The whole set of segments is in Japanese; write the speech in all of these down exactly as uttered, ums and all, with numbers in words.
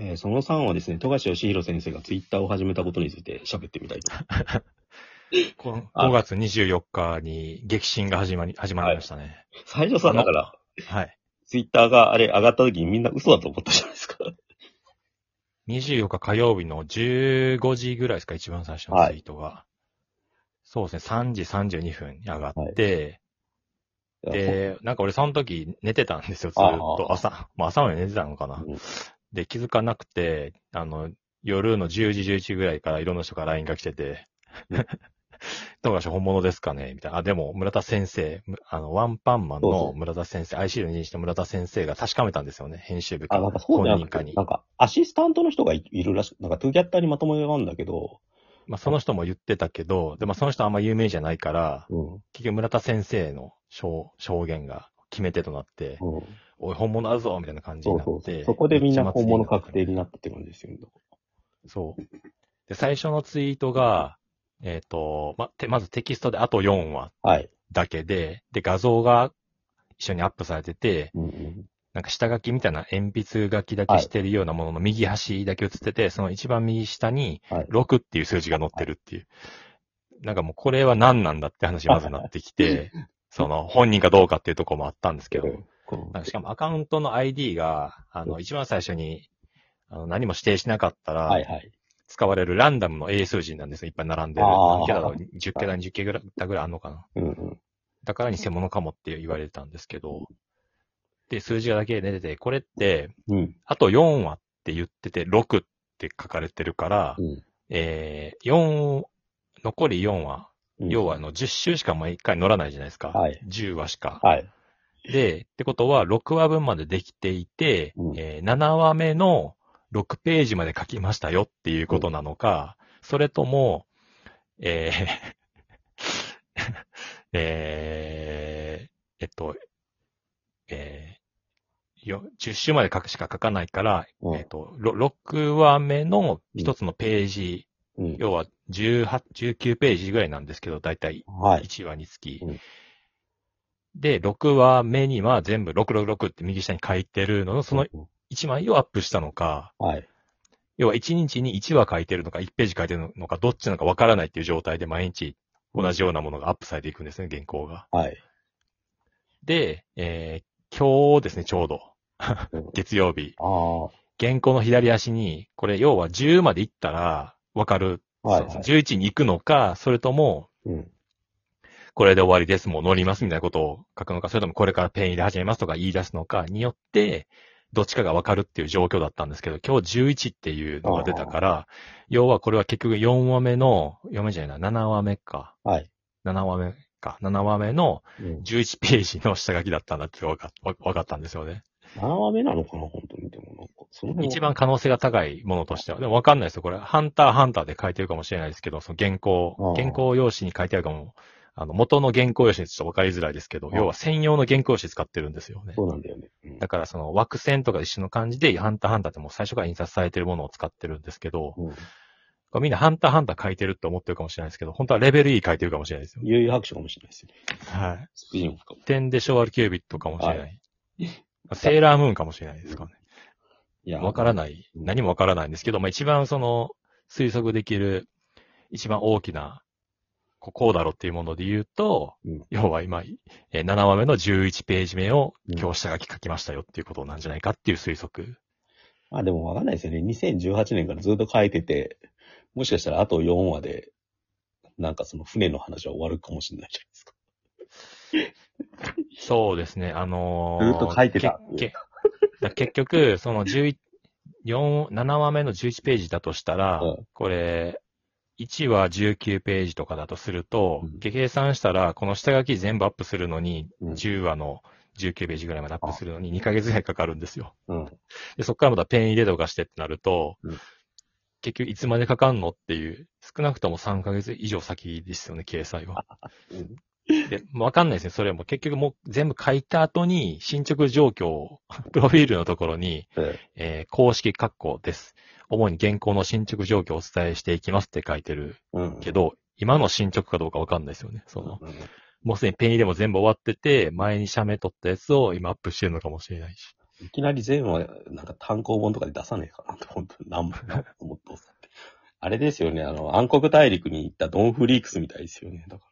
えー、そのさんはですね、富樫義博先生がツイッターを始めたことについて喋ってみたいとごがつにじゅうよっかに激震が始まり、始まりましたね。はい、最初さ、だから、はい、ツイッターがあれ上がった時にみんな嘘だと思ったじゃないですか。にじゅうよっか火曜日のじゅうごじぐらいですか、一番最初のツイートが。はい、そうですね、さんじさんじゅうにふんに上がって、はい、で、なんか俺その時寝てたんですよ、ずっと。朝、まあ朝まで寝てたのかな。うん、で、気づかなくて、あの、夜のじゅうじじゅういちじぐらいからいろんな人から ライン が来てて、富樫本物ですかねみたいな。あ、でも、村田先生、あの、ワンパンマンの村田先生、アイシールドにした村田先生が確かめたんですよね、編集部から。あ、なんかそうじゃなくて、なんか、アシスタントの人が い, いるらしく、なんか、トゥギャッターにまとめがあるんだけど、まあ、その人も言ってたけど、でも、まあ、その人あんま有名じゃないから、うん、結局村田先生の 証, 証言が決め手となって、うん、おい、本物あるぞみたいな感じになって。そうそうそう。そこでみんな本物確定になったって感じですよね。そう。で、最初のツイートが、えっ、ー、と、ま、て、まずテキストであとよんわだけで、はい、で、画像が一緒にアップされてて、うんうん、なんか下書きみたいな鉛筆書きだけしてるようなものの右端だけ写ってて、はい、その一番右下にろくっていう数字が載ってるっていう。はい、なんかもうこれは何なんだって話にまずなってきて、その本人かどうかっていうところもあったんですけど、しかもアカウントの アイディー が、あの、一番最初に、あの、何も指定しなかったら、使われるランダムの英数字なんですよ。いっぱい並んでる。何桁だろう？ じゅっ 桁にじゅっ桁ぐらい、ぐらいあんのかな。うんうん、だから偽物かもって言われたんですけど、で、数字がだけ出てて、これって、うん、あとよんわって言ってて、ろくって書かれてるから、うん、えー、よん、残りよんわ、うん、要はあのじゅっ週しかもういっかい乗らないじゃないですか。はい、じゅうわしか。はい、で、ってことはろくわぶんまでできていて、うん、えー、ななわめのろくページまで書きましたよっていうことなのか、うん、それとも、えー、えー、えっと、えー、よじゅっ週まで書くしか書かないから、うん、えっと、ろくわめのひとつのページ、うん、要はじゅうはち、じゅうきゅうページぐらいなんですけど、だいたいいちわにつき。はい、うん、で、ろくわめには全部ろくろくろくって右下に書いてるのの、そのいちまいをアップしたのか、はい、要はいちにちにいちわ書いてるのか、いちページ書いてるのか、どっちなのかわからないっていう状態で毎日同じようなものがアップされていくんですね、原稿が。はい、で、えー、今日ですね、ちょうど。月曜日。あ、原稿の左足に、これ要はじゅうまで行ったらわかる。はいはい、じゅういちに行くのか、それとも、うん、これで終わりです、もう乗りますみたいなことを書くのか、それともこれからペン入れ始めますとか言い出すのかによって、どっちかがわかるっていう状況だったんですけど、今日じゅういちっていうのが出たから、要はこれは結局よんわめの、よんわめじゃないな、ななわめか。はい。ななわめか。ななわめのじゅういちページの下書きだったんだってわかったんですよね。ななわめなのかな、本当に。でもなんかその一番可能性が高いものとしては。でもわかんないですよ、これ。ハンター、ハンターで書いてるかもしれないですけど、その原稿、原稿用紙に書いてあるかも。あの、元の原稿用紙ちょっとわかりづらいですけど、要は専用の原稿用紙使ってるんですよね。そうなんだよね。うん、だからその枠線とか一緒の感じで、ハンターハンターってもう最初から印刷されてるものを使ってるんですけど、うん、みんなハンターハンター書いてるって思ってるかもしれないですけど、本当はレベル E 書いてるかもしれないですよ。悠々白書かもしれないですよね。はい。スピンオフかも。点で昭和キュービットかもしれない。はい、セーラームーンかもしれないですかね。いや、わからない。何もわからないんですけど、まあ一番その推測できる、一番大きな、こうだろうっていうもので言うと、うん、要は今、えー、ななわめのじゅういちページ目を今日下書き書きましたよっていうことなんじゃないかっていう推測。まあでもわかんないですよね。にせんじゅうはちねんからずっと書いてて、もしかしたらあとよんわで、なんかその船の話は終わるかもしれないじゃないですか。そうですね。あのー、ずっと書いてた。けけだ結局、そのじゅういち、よん、ななわめのじゅういちページだとしたら、うん、これ、いちはじゅうきゅうページとかだとすると、うん、計算したら、この下書き全部アップするのに、うん、じゅうわのじゅうきゅうページぐらいまでアップするのににかげつぐらいかかるんですよ。うん、でそこからまたペン入れとかしてってなると、うん、結局いつまでかかんのっていう、少なくともさんかげつ以上先ですよね、掲載は。うん、でわかんないですね、それも。結局もう全部書いた後に、進捗状況を、プロフィールのところに、うん、えー、公式括弧です。主に原稿の進捗状況をお伝えしていきますって書いてるけど、うん、今の進捗かどうかわかんないですよね。その、うん、もうすでにペン入れも全部終わってて、前に写メ撮ったやつを今アップしてるのかもしれないし。いきなり全部はなんか単行本とかで出さねえかなって、本当に何本もっとさって。あれですよね、あの、暗黒大陸に行ったドンフリークスみたいですよね、だか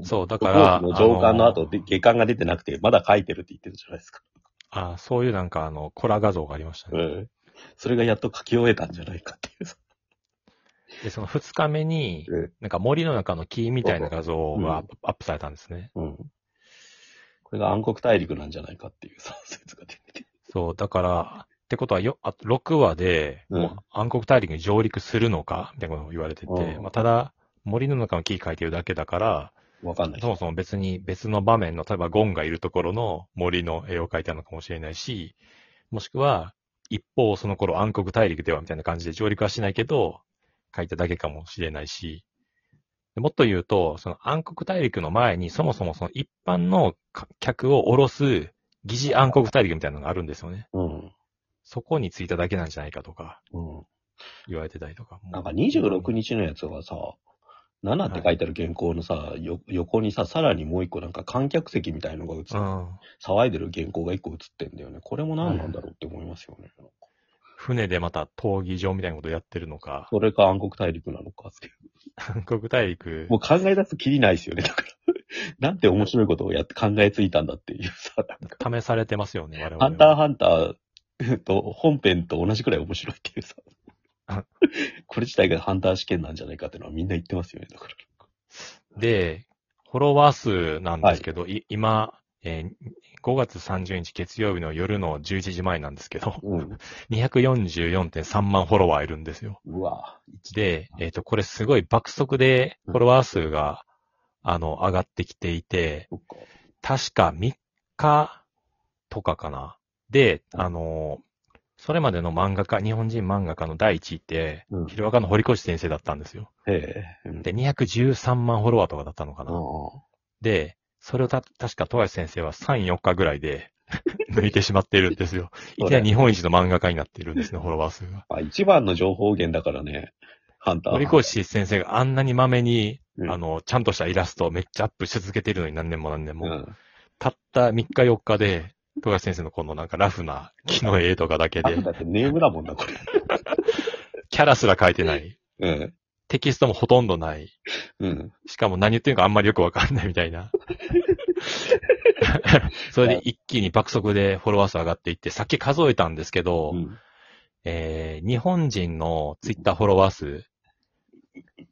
ら。そう、だから。上巻の後、あのー、下巻が出てなくて、まだ書いてるって言ってるじゃないですか。ああ、そういうなんかあの、コラ画像がありましたね。うん。それがやっと書き終えたんじゃないかっていう。で、その二日目に、なんか森の中の木みたいな画像がアップされたんですね。うん。うん、これが暗黒大陸なんじゃないかっていう説が出てて。そう、だから、ってことはよ、あとろくわで、うん、暗黒大陸に上陸するのかみたいなことを言われてて、うん、まあ、ただ、森の中の木描いてるだけだから、わかんない。そもそも別に別の場面の、例えばゴンがいるところの森の絵を描いたのかもしれないし、もしくは、一方その頃暗黒大陸ではみたいな感じで上陸はしないけど、書いただけかもしれないし、もっと言うと、その暗黒大陸の前にそもそもその一般の客を降ろす疑似暗黒大陸みたいなのがあるんですよね。うん。そこに着いただけなんじゃないかとか、うん。言われてたりとか。なんかにじゅうろくにちのやつはさ、ななって書いてある原稿のさ、はい、よ横にさ、さらにもう一個なんか観客席みたいのが映って、うん、騒いでる原稿が一個映ってんだよね。これも何なんだろうって思いますよね。はい、船でまた闘技場みたいなことやってるのか。それか暗黒大陸なのかっていう。暗黒大陸。もう考え出すときりないですよね。だから。なんて面白いことをやって考えついたんだっていうさ。試されてますよね、我々。ハンターハンターと本編と同じくらい面白いっていうさ。これ自体がハンター試験なんじゃないかっていうのはみんな言ってますよね、だから。で、フォロワー数なんですけど、はい、い今、えー、ごがつさんじゅうにち月曜日の夜のじゅういちじまえなんですけど、うん、にひゃくよんじゅうよんてんさんまんフォロワーいるんですよ。うわ。で、えっと、これすごい爆速でフォロワー数が、うん、あの、上がってきていて、確かみっかとかかな。で、あの、それまでの漫画家、日本人漫画家のだいいちいって、うん、ヒロアカの堀越先生だったんですよ。へえ、うん。で、にひゃくじゅうさんまんフォロワーとかだったのかな。で、それをた、確か、富樫先生はさん、よっかぐらいで、抜いてしまっているんですよ。いきなり日本一の漫画家になっているんですね、フォロワー数が。あ、一番の情報源だからね、ハンター。堀越先生があんなにまめに、うん、あの、ちゃんとしたイラストをめっちゃアップし続けているのに何年も何年も。うん、たったみっかよっかで、富樫先生のこのなんかラフな木の絵とかだけで。だってネームだもんな、これ。キャラすら書いてない。うん。テキストもほとんどない。うん。しかも何言ってるかあんまりよくわかんないみたいな。それで一気に爆速でフォロワー数上がっていって、さっき数えたんですけど、うんえー、日本人のツイッターフォロワー数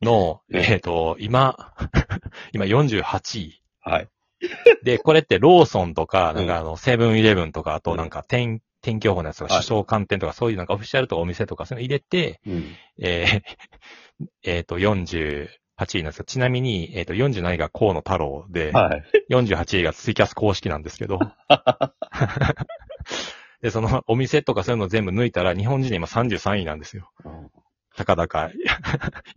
の、うん、えっと、今、今よんじゅうはちい。はい。で、これってローソンとか、なんかあの、セブンイレブンとか、あとなんか天、うん天気予報のやつとか、首相官店とか、そういうなんかオフィシャルとかお店とか、そういうの入れて、うん、えー、えっ、ー、と、よんじゅうはちいなんですよ。ちなみに、えっ、ー、と、よんじゅうなないが河野太郎で、はい、よんじゅうはちいがツイキャス公式なんですけど、で、そのお店とかそういうの全部抜いたら、日本人で今さんじゅうさんいなんですよ。うん、たかだか、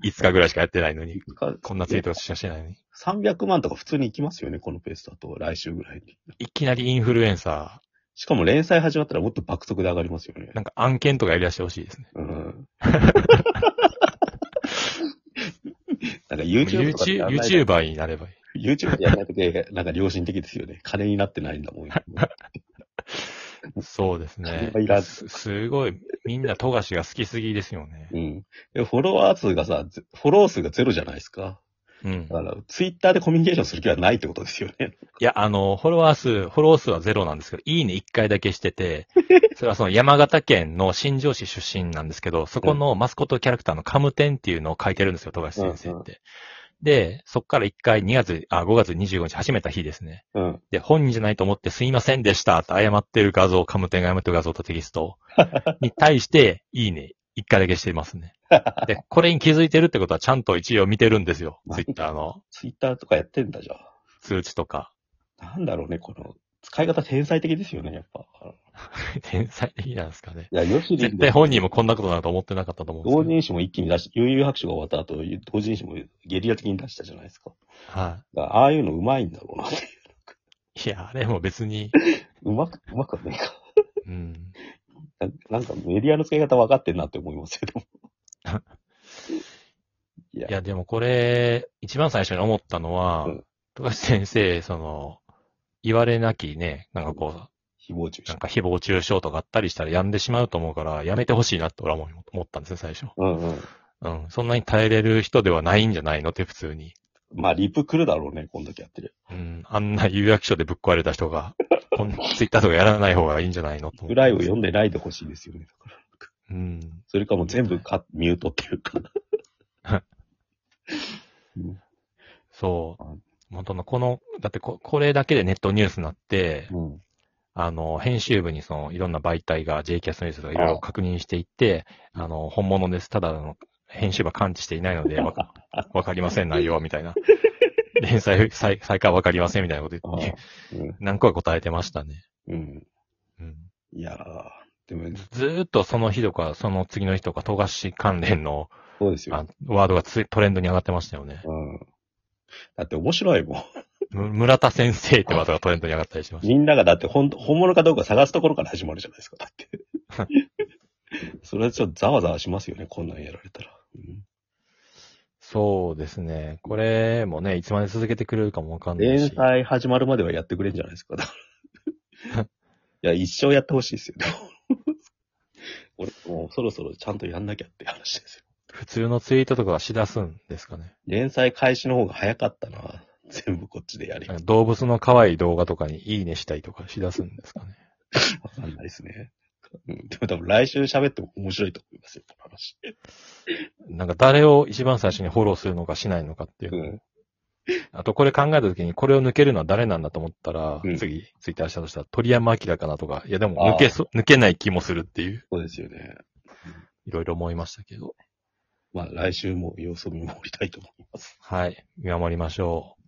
いつかぐらいしかやってないのに、こんなツイートしかしてないのに。さんびゃくまんとか普通に行きますよね、このペースだと、来週ぐらいに。いきなりインフルエンサー、しかも連載始まったらもっと爆速で上がりますよね。なんか案件とかやり出してほしいですね。うん。なんか YouTube とかやらないと。YouTuber になればいい。YouTube でやらないとき、なんか良心的ですよね。金になってないんだもん、ね。そうですね。いらず。すごい、みんな富樫が好きすぎですよね。うん。でフォロワー数がさ、フォロー数がゼロじゃないですか。うん。だから、ツイッターでコミュニケーションする気はないってことですよね。いや、あの、フォロワー数、フォロー数はゼロなんですけど、いいねいっかいだけしてて、それはその山形県の新庄市出身なんですけど、そこのマスコットキャラクターのカムテンっていうのを書いてるんですよ、富樫先生って。うんうん、で、そっからいっかいにがつ、あ、ごがつにじゅうごにち始めた日ですね。うん、で、本人じゃないと思ってすいませんでしたと謝ってる画像、カムテンが謝ってる画像とテキストに対して、いいねいっかいだけしてますね。で、これに気づいてるってことはちゃんと一応見てるんですよ。ツイッターの。ツイッターとかやってんだじゃん。通知とか。なんだろうね、この、使い方天才的ですよね、やっぱ。天才的なんですかね。いや、よし絶対本人もこんなことだと思ってなかったと思うんですけど。同人誌も一気に出し、悠々白書が終わった後、同人誌もゲリラ的に出したじゃないですか。はい。だからああいうのうまいんだろうなっていう。いや、あれも別に。うまく、うまくはないか。うん。なんかメディアの使い方分かってんなって思いますけど。いや、いやでもこれ、一番最初に思ったのは、富樫、うん、先生、その、言われなきね、なんかこう、誹謗中傷。なんか誹謗中傷とかあったりしたら病んでしまうと思うから、やめてほしいなって俺は思ったんですよ、最初。うんうん。うん。そんなに耐えれる人ではないんじゃないのって普通に。まあ、リプ来るだろうね、こんだけやってる。うん。あんな有役所でぶっ壊れた人が、こんなツイッターとかやらない方がいいんじゃないのと。ぐらいを読んでないでほしいですよね、だから。うん。それかもう全部かミュートっていうか、うん。そう。本当のこの、だってこ、これだけでネットニュースになって、うん、あの、編集部にその、いろんな媒体が J キャスニュースとかいろいろ確認していって、あ, あの、本物です。ただの、編集部は感知していないので、わ か, わかりません、内容は、みたいな。連載、再開はわかりません、みたいなこと言って、うん、何個か答えてましたね。うん。うん、いやー、でも、ずーっとその日とか、その次の日とか、富樫関連の、そうですよ。あワードがつトレンドに上がってましたよね。うん。だって面白いもん。村田先生ってワードがトレンドに上がったりしました。みんながだって本本物かどうか探すところから始まるじゃないですか。だって。それはちょっとざわざわしますよね。こんなんやられたら。うん、そうですね。これもね、いつまで続けてくれるかもわかんないし。連載始まるまではやってくれるんじゃないですか。いや一生やってほしいですよ。俺もうそろそろちゃんとやんなきゃって話ですよ。普通のツイートとかはしだすんですかね。連載開始の方が早かったな。全部こっちでやり。動物の可愛い動画とかにいいねしたりとかしだすんですかね。わかんないですね。うん、でも多分来週喋っても面白いと思いますよ、この話。なんか誰を一番最初にフォローするのかしないのかっていう。うん、あとこれ考えたときにこれを抜けるのは誰なんだと思ったら、うん、次ツイッターしたとしたら鳥山明かなとか、いやでも抜けそ抜けない気もするっていう。そうですよね。いろいろ思いましたけど。まあ来週も様子を見守りたいと思います。はい、見守りましょう。